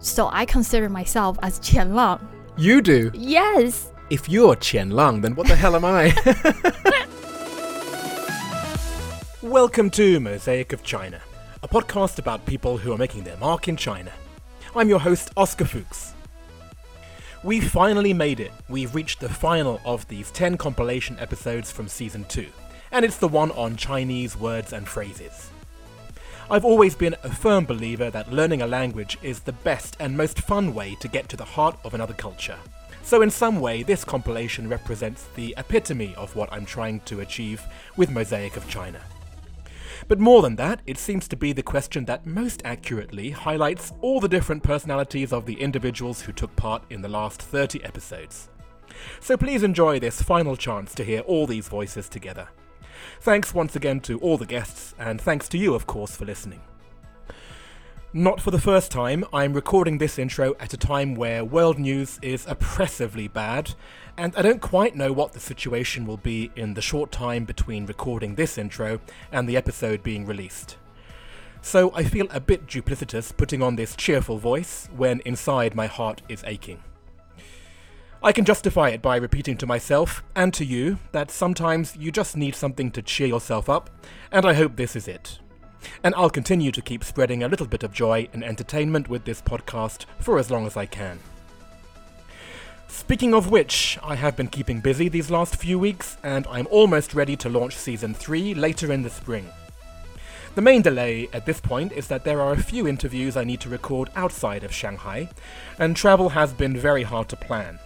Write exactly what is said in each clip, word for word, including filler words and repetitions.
So I consider myself as qianlang. You do? Yes. If you're qianlang, then what the hell am I? Welcome to Mosaic of China, a podcast about people who are making their mark in China. I'm your host, Oscar Fuchs. We finally made it. We've reached the final of these ten compilation episodes from season two, and it's the one on Chinese words and phrases. I've always been a firm believer that learning a language is the best and most fun way to get to the heart of another culture. So in some way, this compilation represents the epitome of what I'm trying to achieve with Mosaic of China. But more than that, it seems to be the question that most accurately highlights all the different personalities of the individuals who took part in the last thirty episodes. So please enjoy this final chance to hear all these voices together. Thanks once again to all the guests, and thanks to you, of course, for listening. Not for the first time, I'm recording this intro at a time where world news is oppressively bad, and I don't quite know what the situation will be in the short time between recording this intro and the episode being released. So I feel a bit duplicitous putting on this cheerful voice when inside my heart is aching. I can justify it by repeating to myself, and to you, that sometimes you just need something to cheer yourself up, and I hope this is it. And I'll continue to keep spreading a little bit of joy and entertainment with this podcast for as long as I can. Speaking of which, I have been keeping busy these last few weeks, and I'm almost ready to launch season three later in the spring. The main delay at this point is that there are a few interviews I need to record outside of Shanghai, and travel has been very hard to plan.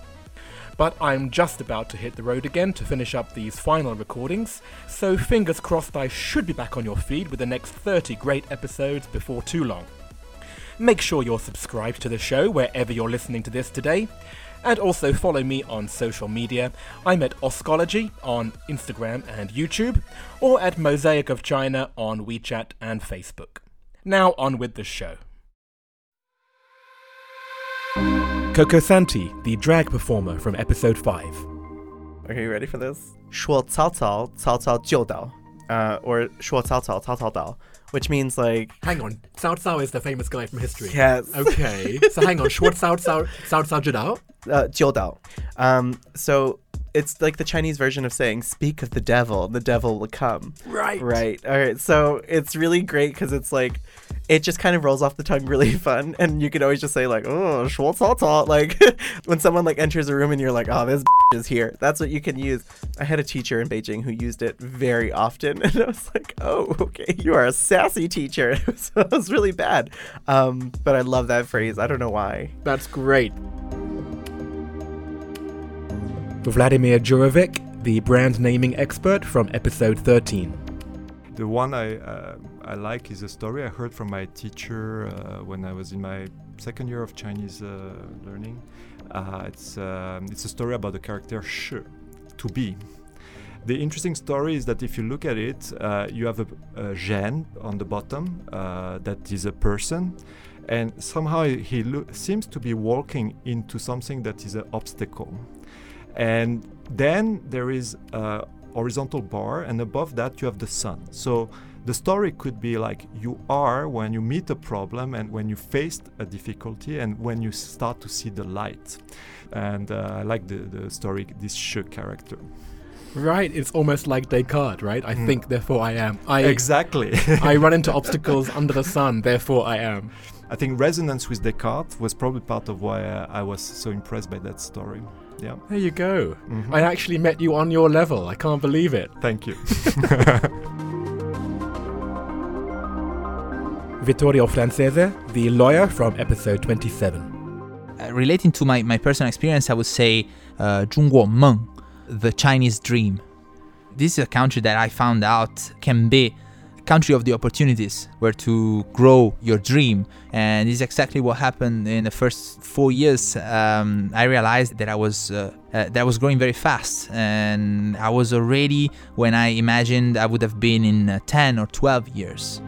But I'm just about to hit the road again to finish up these final recordings, so fingers crossed I should be back on your feed with the next thirty great episodes before too long. Make sure you're subscribed to the show wherever you're listening to this today, and also follow me on social media. I'm at Oscology on Instagram and YouTube, or at Mosaic of China on WeChat and Facebook. Now on with the show. Coco Santi, the drag performer from episode five. Are you ready for this? 说曹操, 曹操就到, uh, or 说曹操, 曹操到, which means like... Hang on, Cao Cao is the famous guy from history. Yes. Okay, so hang on, 说曹操就到? Uh, 就到. Um, so it's like the Chinese version of saying, speak of the devil, the devil will come. Right. Right, all right, so it's really great because it's like... It just kind of rolls off the tongue really fun, and you can always just say, like, oh, schwaltz, like, when someone, like, enters a room and you're like, oh, this b- is here. That's what you can use. I had a teacher in Beijing who used it very often, and I was like, oh, okay, you are a sassy teacher. So it was really bad. Um, but I love that phrase. I don't know why. That's great. Vladimir Jurovic, the brand naming expert from episode thirteen. The one I uh, I like is a story I heard from my teacher uh, when I was in my second year of Chinese uh, learning. Uh, it's uh, it's a story about the character she, to be. The interesting story is that if you look at it, uh, you have a, a Zhen on the bottom uh, that is a person, and somehow he lo- seems to be walking into something that is an obstacle, and then there is. Uh, horizontal bar, and above that you have the sun. So the story could be like you are when you meet a problem and when you faced a difficulty and when you start to see the light. And uh, I like the, the story, this she character. Right, it's almost like Descartes, right? I mm. think, therefore I am. I, exactly. I run into obstacles under the sun, therefore I am. I think resonance with Descartes was probably part of why uh, I was so impressed by that story. Yeah. There you go. Mm-hmm. I actually met you on your level. I can't believe it. Thank you. Vittorio Francese, the lawyer from episode twenty-seven. Uh, relating to my, my personal experience, I would say uh, 中国梦, the Chinese dream. This is a country that I found out can be a country of the opportunities where to grow your dream. And this is exactly what happened in the first four years. Um, I realized that I was uh, uh, that I was growing very fast, and I was already when I imagined I would have been in uh, ten or twelve years.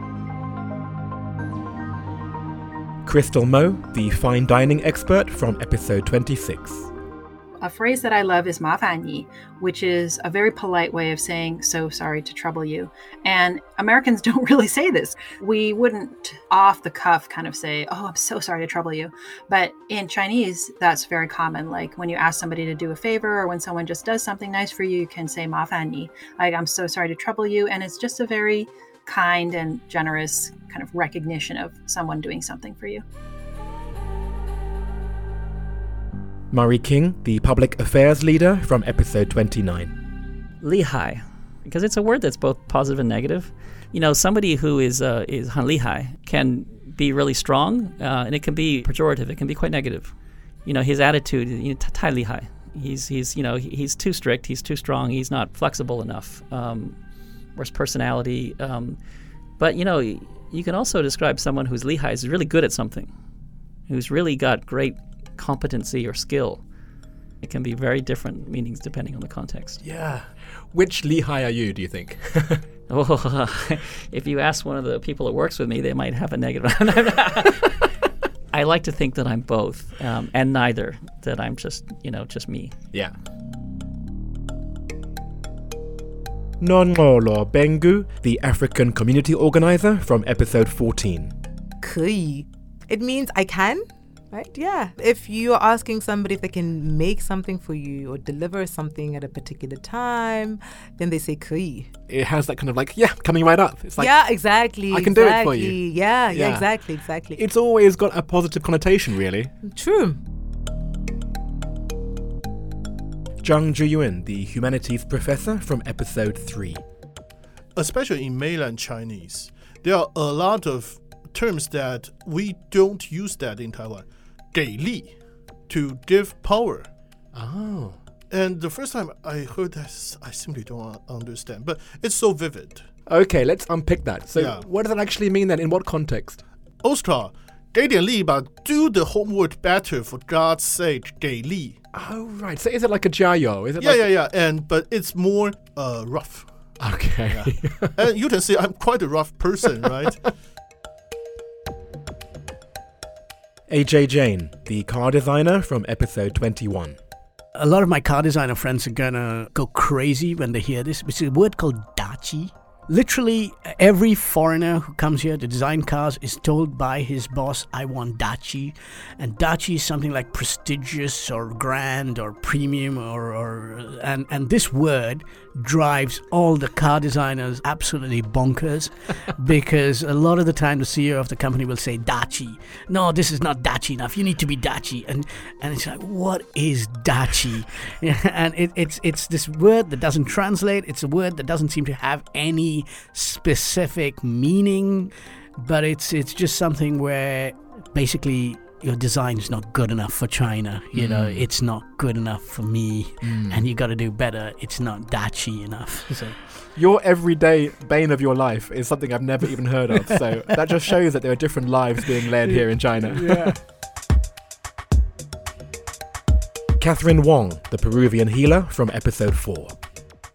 Crystal Mo, the fine dining expert from episode twenty-six. A phrase that I love is 麻烦你, which is a very polite way of saying, so sorry to trouble you. And Americans don't really say this. We wouldn't off the cuff kind of say, oh, I'm so sorry to trouble you. But in Chinese, that's very common. Like when you ask somebody to do a favor or when someone just does something nice for you, you can say, ma fan ni, like, I'm so sorry to trouble you. And it's just a very kind and generous kind of recognition of someone doing something for you. Murray King, the public affairs leader from episode twenty-nine. Lihai, because it's a word that's both positive and negative. You know, somebody who is uh, is han lihai can be really strong, uh, and it can be pejorative. It can be quite negative. You know, his attitude, you know, tai lihai. He's he's you know he's too strict. He's too strong. He's not flexible enough. Um, or his personality. Um, but you know, you can also describe someone who's lihai, is really good at something, who's really got great competency or skill. It can be very different meanings depending on the context. Yeah. Which lihai are you, do you think? oh, uh, if you ask one of the people that works with me, they might have a negative. I like to think that I'm both um, and neither, that I'm just, you know, just me. Yeah. Non la Bengu, the African community organizer from episode fourteen. 可以. It means I can. Right? Yeah. If you're asking somebody if they can make something for you or deliver something at a particular time, then they say "可以." It has that kind of like, yeah, coming right up. It's like, yeah, exactly. I can exactly. do it for you. Yeah, yeah, yeah, exactly, exactly. It's always got a positive connotation, really. True. Zhang Zhiyuan, the humanities professor from episode three. Especially in mainland Chinese, there are a lot of terms that we don't use that in Taiwan. 给力, to give power. Oh. And the first time I heard that, I simply don't understand. But it's so vivid. Okay, let's unpick that. So yeah. What does that actually mean then? In what context? Oscar, 给点力吧, do the homework better for God's sake, 给力. Oh, right. So is it like a jiao? Is it? Yeah, like yeah, yeah. And, but it's more uh, rough. Okay. Yeah. And you can see I'm quite a rough person, right? A J. Jane, the car designer from episode twenty-one. A lot of my car designer friends are going to go crazy when they hear this. It's a word called dachi. Literally, every foreigner who comes here to design cars is told by his boss, I want dachi. And dachi is something like prestigious or grand or premium. or, or and, and this word drives all the car designers absolutely bonkers because a lot of the time the C E O of the company will say dachi. No, this is not dachi enough. You need to be dachi. And and it's like, what is dachi? and it, it's it's this word that doesn't translate. It's a word that doesn't seem to have any specific meaning, but it's it's just something where basically your design's not good enough for China, you mm. know, it's not good enough for me, mm. and you got to do better, it's not dachi enough. So. Your everyday bane of your life is something I've never even heard of, so that just shows that there are different lives being led here in China. Yeah. Catherine Wong, the Peruvian healer from episode four.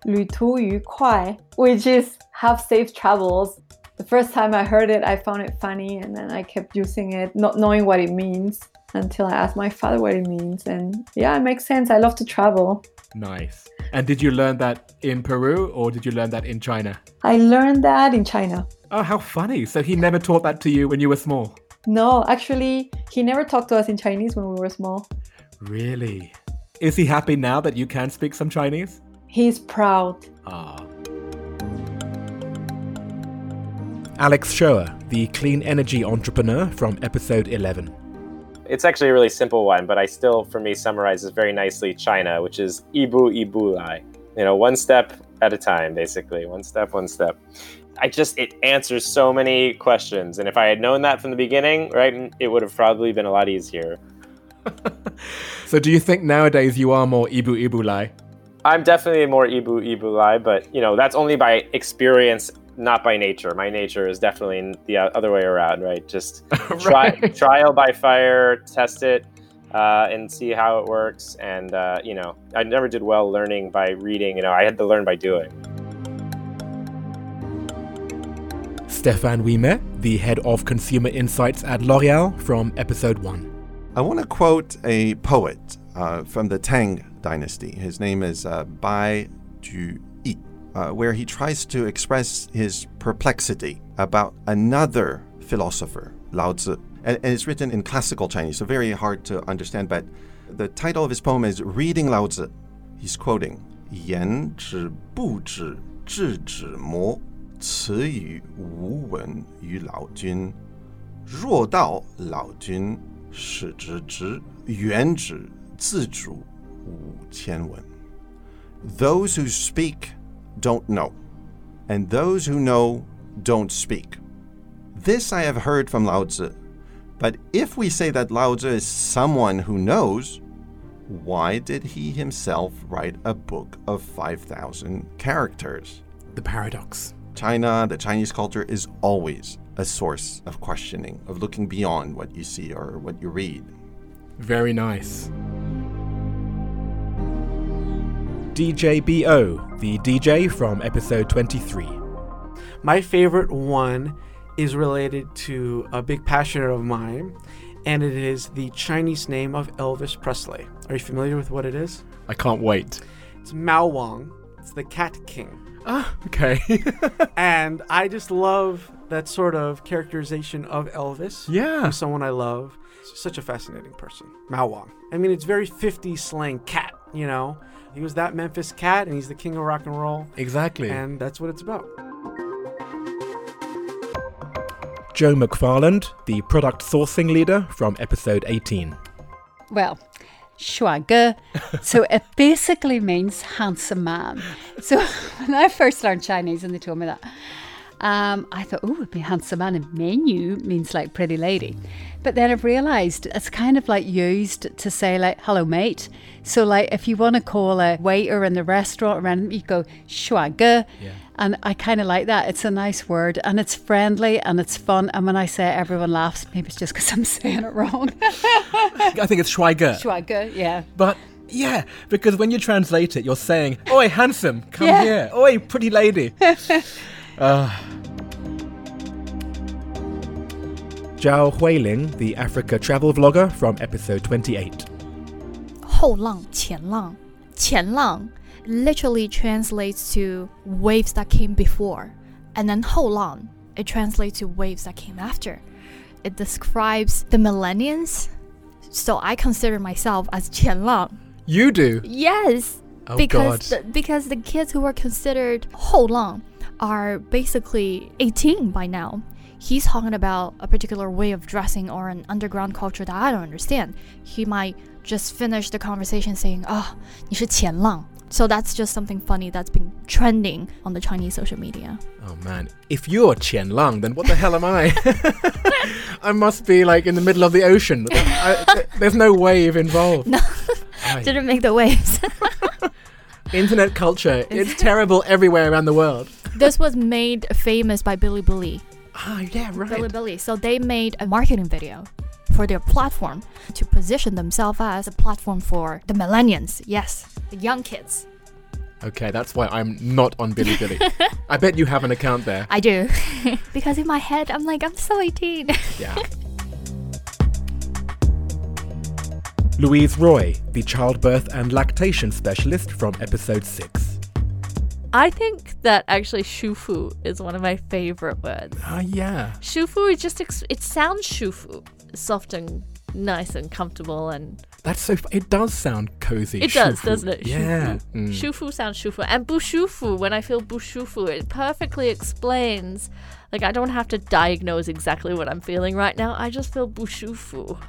旅途愉快, which is have safe travels. The first time I heard it, I found it funny, and then I kept using it, not knowing what it means, until I asked my father what it means. And yeah, it makes sense. I love to travel. Nice. And did you learn that in Peru, or did you learn that in China? I learned that in China. Oh, how funny. So he never taught that to you when you were small? No, actually, he never talked to us in Chinese when we were small. Really? Is he happy now that you can speak some Chinese? He's proud. Ah. Alex Schoer, the clean energy entrepreneur from episode eleven. It's actually a really simple one, but I still, for me, summarizes very nicely China, which is ibu ibu lai. You know, one step at a time, basically. One step, one step. I just, it answers so many questions. And if I had known that from the beginning, right, it would have probably been a lot easier. So do you think nowadays you are more ibu ibu lai? I'm definitely more ibu ibu lai, but, you know, that's only by experience, not by nature. My nature is definitely the other way around, right? Just try, right. Trial by fire, test it, uh, and see how it works. And, uh, you know, I never did well learning by reading. You know, I had to learn by doing. Stéphane Ouimet, the head of consumer insights at L'Oréal from episode one. I want to quote a poet uh, from the Tang dynasty. His name is uh, Bai Du. Uh, where he tries to express his perplexity about another philosopher, Lao Tzu. And, and it's written in classical Chinese, so very hard to understand, but the title of his poem is Reading Lao Tzu. He's quoting, 言之不止，智之魔 词语无闻于老君 若道老君 使之知 原指自主五千文 Those who speak don't know, and those who know don't speak. This I have heard from Lao Tzu. But if we say that Lao Tzu is someone who knows, why did he himself write a book of five thousand characters? The paradox. China, the Chinese culture, is always a source of questioning, of looking beyond what you see or what you read. Very nice. D J B O, the D J from episode twenty-three. My favorite one is related to a big passion of mine, and it is the Chinese name of Elvis Presley. Are you familiar with what it is? I can't wait. It's Mao Wong. It's the Cat King. Ah, okay. And I just love that sort of characterization of Elvis. Yeah. He's someone I love. Such a fascinating person. Mao Wong. I mean, it's very fifties slang, cat, you know. He was that Memphis cat, and he's the king of rock and roll. Exactly. And that's what it's about. Joe McFarland, the product sourcing leader from episode eighteen. Well, Schwager. So it basically means handsome man. So when I first learned Chinese and they told me that, um, I thought, oh, it'd be handsome man, and menu means like pretty lady. But then I've realised it's kind of like used to say like, hello mate. So like if you want to call a waiter in the restaurant around, you go Schwager. Yeah. And I kind of like that. It's a nice word, and it's friendly, and it's fun. And when I say it, everyone laughs. Maybe it's just because I'm saying it wrong. I think it's Schweiger. Schweiger, yeah. But yeah, because when you translate it, you're saying, oi, handsome, come yeah. here. Oi, pretty lady. uh. Zhao Huiling, the Africa travel vlogger from episode twenty-eight. 后浪前浪前浪 literally translates to waves that came before, and then 后浪, it translates to waves that came after. It describes the millennials, so I consider myself as 前浪. You do? Yes. Oh, because the, because the kids who are considered 后浪 are basically eighteen by now. He's talking about a particular way of dressing or an underground culture that I don't understand. He might just finish the conversation saying, oh, 你是前浪. So that's just something funny that's been trending on the Chinese social media. Oh man, if you're qianlang, then what the hell am I? I must be like in the middle of the ocean. I, th- there's no wave involved. No, I didn't make the waves. Internet culture, it's terrible everywhere around the world. This was made famous by Bilibili. Ah, yeah, right. Bilibili. So they made a marketing video for their platform to position themselves as a platform for the millennials. Yes, the young kids. Okay, that's why I'm not on Bilibili. I bet you have an account there. I do. Because in my head, I'm like, I'm so eighteen. Yeah. Louise Roy, the childbirth and lactation specialist from episode six. I think that actually shufu is one of my favorite words. Oh, uh, yeah. Shufu is just, ex- it sounds shufu. Soft and nice and comfortable, and that's so f- it does sound cozy. It shufu. Does, doesn't it? Yeah. Shufu. Mm. Shufu sounds shufu, and bushufu. When I feel bushufu, it perfectly explains. Like I don't have to diagnose exactly what I'm feeling right now. I just feel bushufu.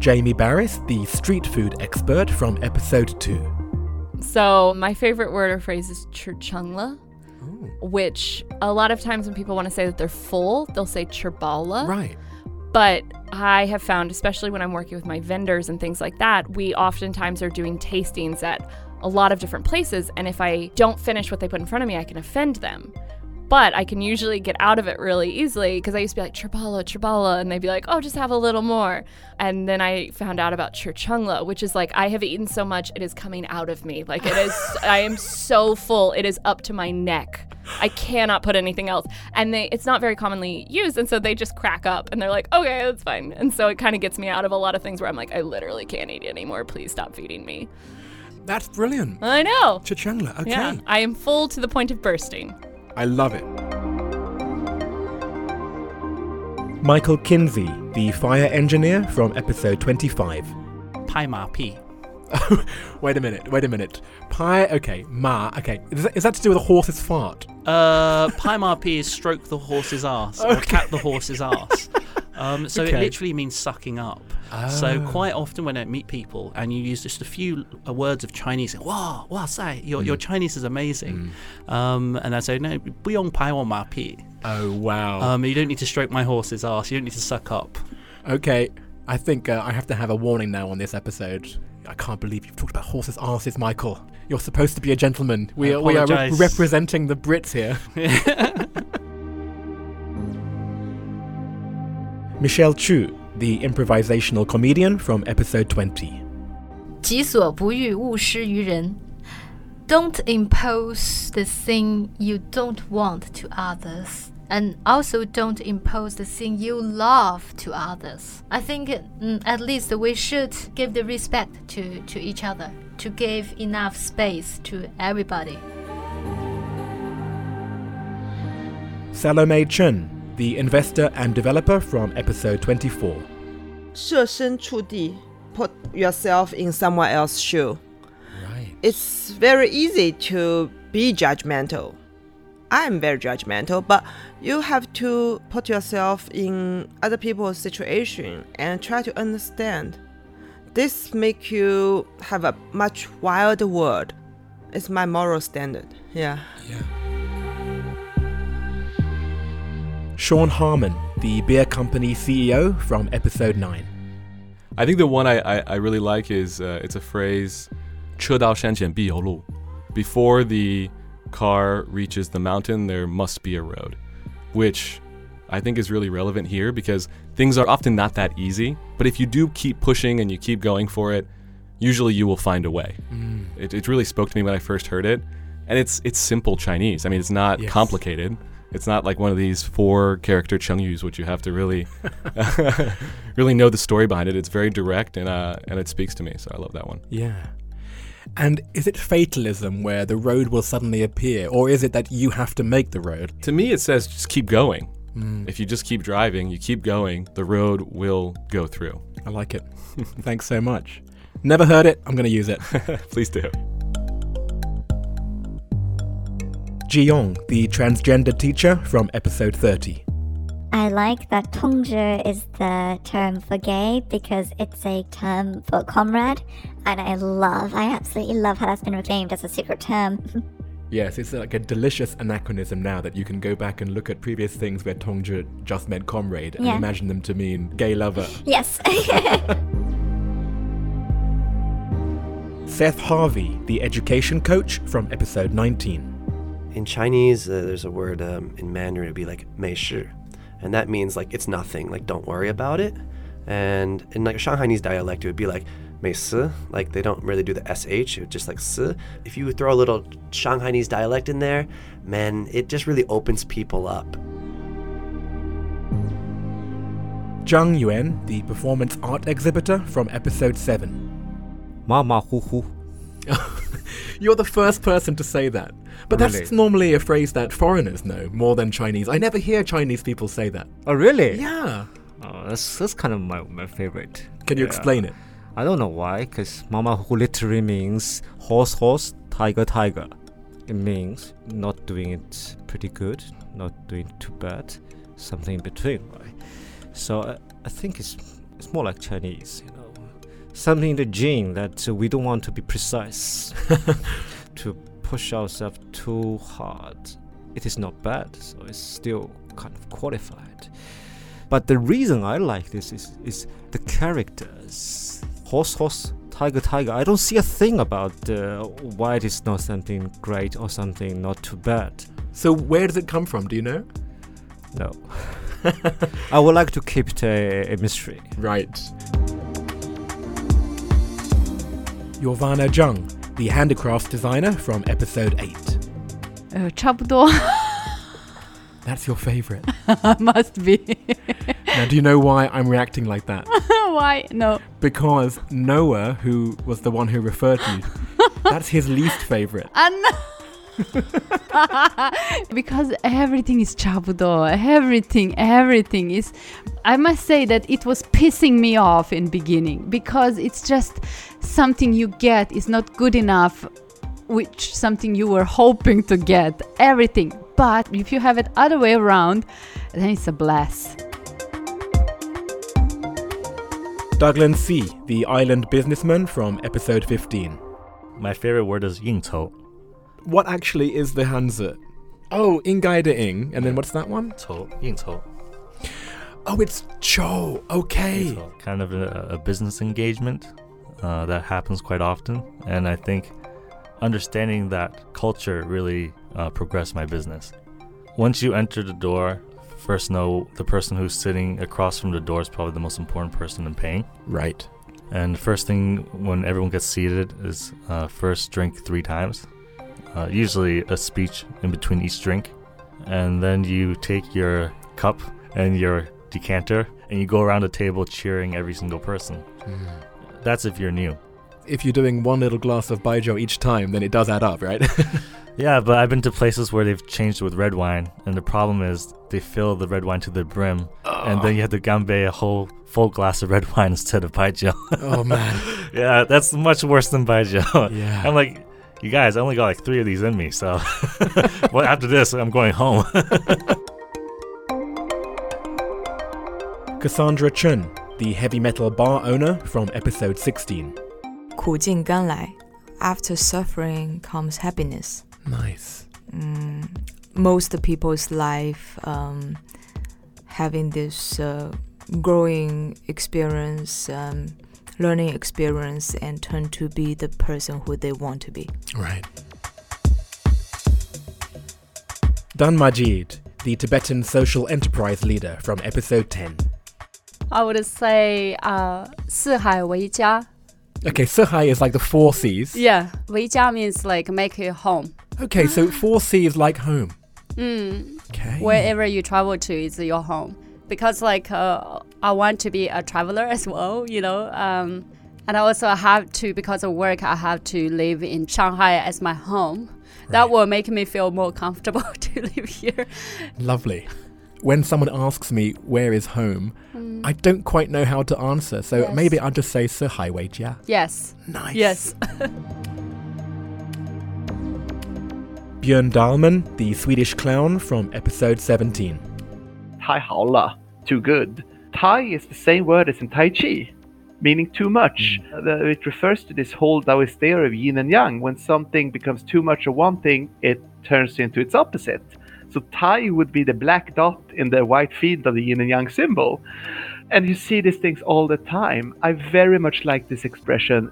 Jamie Barris, the street food expert from episode two. So my favorite word or phrase is churchungla. Which a lot of times when people want to say that they're full, they'll say cherbala. Right. But I have found, especially when I'm working with my vendors and things like that, we oftentimes are doing tastings at a lot of different places. And if I don't finish what they put in front of me, I can offend them. But I can usually get out of it really easily because I used to be like, cherbala, cherbala. And they'd be like, oh, just have a little more. And then I found out about churchungla, which is like, I have eaten so much, it is coming out of me. Like it is, I am so full. It is up to my neck. I cannot put anything else. And they, it's not very commonly used. And so they just crack up and they're like, okay, that's fine. And so it kind of gets me out of a lot of things where I'm like, I literally can't eat anymore. Please stop feeding me. That's brilliant. I know. Churchungla, okay. Yeah, I am full to the point of bursting. I love it. Michael Kinsey, the fire engineer from episode twenty-five. Pai Ma Pi. Oh, wait a minute, wait a minute. Pai, okay, ma, okay. Is that, is that to do with a horse's fart? Uh, Pai Ma Pi is stroke the horse's ass, okay. Or cat the horse's ass. Um, so okay. It literally means sucking up. Oh. So quite often when I meet people and you use just a few words of Chinese, wow, wow, sai, your, mm. your Chinese is amazing. Mm. Um, and I say, no, bu yong pai wo ma pi. Oh, wow. Um, you don't need to stroke my horse's ass. You don't need to suck up. Okay, I think uh, I have to have a warning now on this episode. I can't believe you've talked about horses' asses, Michael. You're supposed to be a gentleman. We are, we are re- representing the Brits here. Michelle Chu, the improvisational comedian from episode twenty. 己所不欲，勿施于人. Don't impose the thing you don't want to others. And also don't impose the thing you love to others. I think mm, at least we should give the respect to, to each other, to give enough space to everybody. Salome Chun, the investor and developer from episode twenty-four. 设身处地, put yourself in someone else's shoe. Right. It's very easy to be judgmental. I'm very judgmental, but you have to put yourself in other people's situation and try to understand. This makes you have a much wider world. It's my moral standard. Yeah. Yeah. Sean Harmon, the beer company C E O from episode nine. I think the one I, I, I really like is uh, it's a phrase, 车到山前必有路. Before the car reaches the mountain, there must be a road, which I think is really relevant here because things are often not that easy, but if you do keep pushing and you keep going for it, usually you will find a way. Mm. It, it really spoke to me when I first heard it, and it's it's simple Chinese. I mean, it's not yes. complicated. It's not like one of these four-character Chengyus, which you have to really really know the story behind it. It's very direct, and uh, and it speaks to me, so I love that one. Yeah. And is it fatalism where the road will suddenly appear, or is it that you have to make the road? To me, it says just keep going. Mm. If you just keep driving, you keep going, the road will go through. I like it. Thanks so much. Never heard it. I'm going to use it. Please do. Ji Yong, the transgender teacher from episode thirty. I like that tongzhi is the term for gay because it's a term for comrade, and I love, I absolutely love how that's been reclaimed as a secret term. Yes, it's like a delicious anachronism now that you can go back and look at previous things where tongzhi just meant comrade and yeah. imagine them to mean gay lover. Yes. Seth Harvey, the education coach from episode nineteen. In Chinese, uh, there's a word um, in Mandarin, it'd be like 美事. And that means like it's nothing, like don't worry about it. And in like a Shanghainese dialect, it would be like 没事, like they don't really do the sh, it's just like 事. If you throw a little Shanghainese dialect in there, man, it just really opens people up. Zhang Yuan, the performance art exhibitor from episode seven. 马马虎虎. You're the first person to say that. But really? That's normally a phrase that foreigners know more than Chinese. I never hear Chinese people say that. Oh, really? Yeah. Oh, that's that's kind of my, my favorite. Can you yeah. explain it? I don't know why, because Mama Hu literally means horse, horse, tiger, tiger. It means not doing it pretty good, not doing too bad, something in between, right? So I, I think it's it's more like Chinese, you know. Something in the gene that uh, we don't want to be precise, to push ourselves too hard. It is not bad, so it's still kind of qualified. But the reason I like this is, is the characters. Horse, horse, tiger, tiger. I don't see a thing about uh, why it is not something great or something not too bad. So where does it come from? Do you know? No. I would like to keep it a, a mystery. Right. Yovana Jung, the handicrafts designer from episode eight. Uh, 差不多. That's your favorite. Must be. Now, do you know why I'm reacting like that? Why? No. Because Noah, who was the one who referred to you, that's his least favorite. Uh, no. Because everything is chabudo, everything, everything is... I must say that it was pissing me off in beginning, because it's just something you get is not good enough, which something you were hoping to get, everything. But if you have it other way around, then it's a blast. Douglas C., the island businessman from episode fifteen. My favorite word is yingtou. What actually is the Hanzi? Oh, ingaidaing. And then what's that one? Tou, yingtou. Oh, it's chou. Okay. Yingtou. Kind of a, a business engagement uh, that happens quite often. And I think understanding that culture really uh, progressed my business. Once you enter the door, first know the person who's sitting across from the door is probably the most important person in paying. Right. And the first thing when everyone gets seated is uh, first drink three times. Uh, usually a speech in between each drink. And then you take your cup and your decanter and you go around the table cheering every single person. Mm. That's if you're new. If you're doing one little glass of baijiu each time, then it does add up, right? Yeah, but I've been to places where they've changed it with red wine, and the problem is they fill the red wine to the brim, oh. and then you have to ganbei a whole full glass of red wine instead of baijiu. Oh, man. Yeah, that's much worse than baijiu. Yeah. I'm like, you guys, I only got like three of these in me, so well, after this, I'm going home. Cassandra Chen, the heavy metal bar owner from episode sixteen. 苦尽甘来. After suffering comes happiness. Nice. Mm, most people's life um, having this uh, growing experience, um, learning experience, and turn to be the person who they want to be. Right. Dan Majid, the Tibetan social enterprise leader from episode ten. I would say, uh, 四海为家. Okay, Sehai is like the four C's. Yeah, Weijia means like make it home. Okay, so four C is like home. Mm. Okay. Wherever you travel to is your home. Because like uh, I want to be a traveler as well, you know. Um, and I also have to, because of work, I have to live in Shanghai as my home. Right. That will make me feel more comfortable to live here. Lovely. When someone asks me, where is home, mm. I don't quite know how to answer. So yes. Maybe I'll just say, Sehai Weijia. Yes. Nice. Yes. Björn Dahlman, the Swedish clown from episode seventeen. Tai haola, too good. Tai is the same word as in Tai Chi, meaning too much. Mm. It refers to this whole Taoist theory of yin and yang. When something becomes too much of one thing, it turns into its opposite. So Tai would be the black dot in the white field of the yin and yang symbol. And you see these things all the time. I very much like this expression.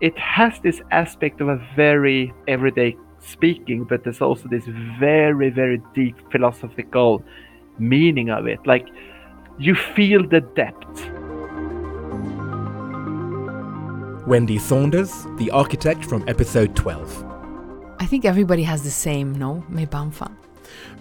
It has this aspect of a very everyday speaking, but there's also this very, very deep philosophical meaning of it. Like, you feel the depth. Wendy Saunders, the architect from episode twelve. I think everybody has the same, no? Me banfa.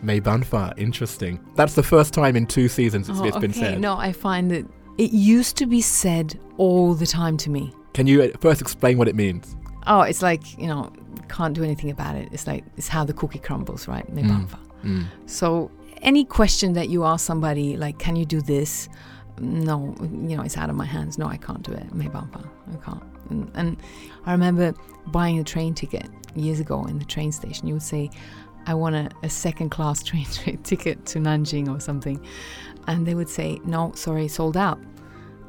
Mei Banfa, interesting. That's the first time in two seasons it's, oh, it's been okay. said. No, I find that it used to be said all the time to me. Can you first explain what it means? Oh, it's like, you know, can't do anything about it. It's like, it's how the cookie crumbles, right? Mei mm. Banfa. Mm. So any question that you ask somebody, like, can you do this? No, you know, it's out of my hands. No, I can't do it. Mei Banfa, I can't. And, and I remember buying a train ticket years ago in the train station. You would say, I want a, a second-class train ticket to Nanjing or something. And they would say, no, sorry, sold out.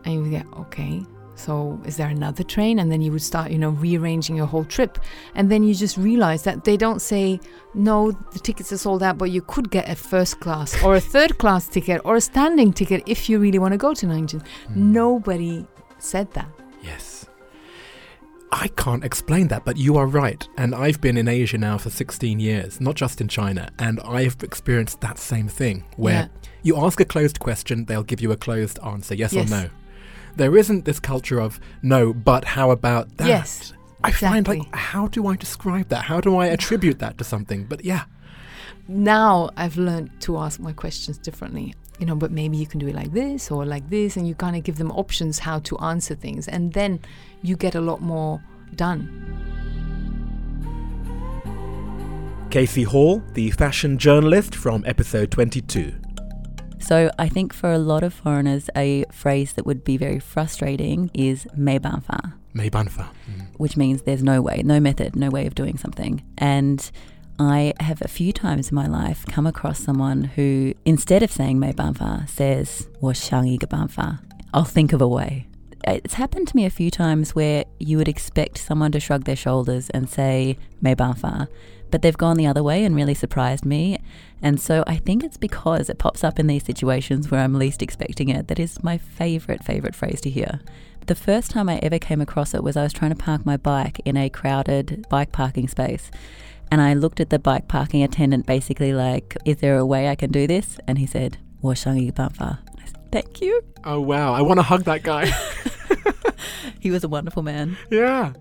And you would go, okay, so is there another train? And then you would start, you know, rearranging your whole trip. And then you just realize that they don't say, no, the tickets are sold out, but you could get a first-class or a third-class ticket or a standing ticket if you really want to go to Nanjing. Mm. Nobody said that. Yes. I can't explain that, but you are right. And I've been in Asia now for sixteen years, not just in China. And I've experienced that same thing where yeah. you ask a closed question, they'll give you a closed answer, yes, yes. or no. There isn't this culture of no, but how about that? Yes, I exactly. find like, how do I describe that? How do I attribute that to something? But yeah. Now I've learned to ask my questions differently. You know, but maybe you can do it like this or like this, and you kind of give them options how to answer things, and then you get a lot more done. Casey Hall, the fashion journalist from episode twenty-two. So I think for a lot of foreigners, a phrase that would be very frustrating is "没办法." "没办法," which means there's no way, no method, no way of doing something. And I have a few times in my life come across someone who, instead of saying "没办法," says "我想一个办法." I'll think of a way. It's happened to me a few times where you would expect someone to shrug their shoulders and say "没办法," but they've gone the other way and really surprised me. And so I think it's because it pops up in these situations where I'm least expecting it. That is my favourite, favourite phrase to hear. The first time I ever came across it was I was trying to park my bike in a crowded bike parking space. And I looked at the bike parking attendant basically like, "Is there a way I can do this?" And he said, "Washangi Banfa." I said, "Thank you." Oh, wow. I want to hug that guy. He was a wonderful man. Yeah.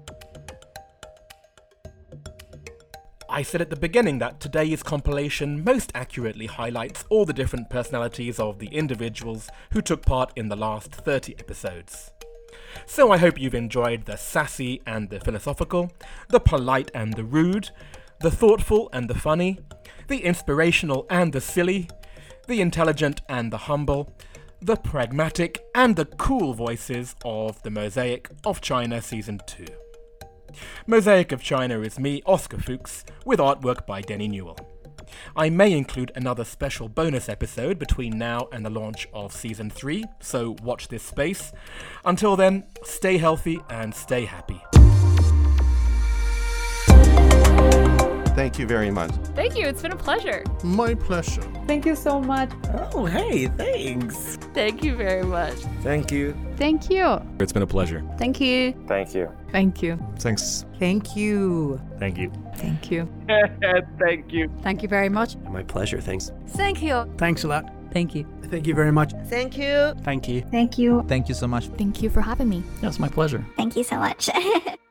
I said at the beginning that today's compilation most accurately highlights all the different personalities of the individuals who took part in the last thirty episodes. So I hope you've enjoyed the sassy and the philosophical, the polite and the rude, the thoughtful and the funny, the inspirational and the silly, the intelligent and the humble, the pragmatic and the cool voices of the Mosaic of China Season two. Mosaic of China is me, Oscar Fuchs, with artwork by Denny Newell. I may include another special bonus episode between now and the launch of Season three, so watch this space. Until then, stay healthy and stay happy. Thank you very much. Thank you, it's been a pleasure. My pleasure. Thank you so much. Oh, hey, thanks. Thank you very much. Thank you. Thank you. It's been a pleasure. Thank you. Thank you. Thank you. Thanks. Thank you. Thank you. Thank you. Thank you. Thank you very much. My pleasure, thanks. Thank you. Thanks a lot. Thank you. Thank you very much. Thank you. Thank you. Thank you. Thank you so much. Thank you for having me. Yes, my pleasure. Thank you so much.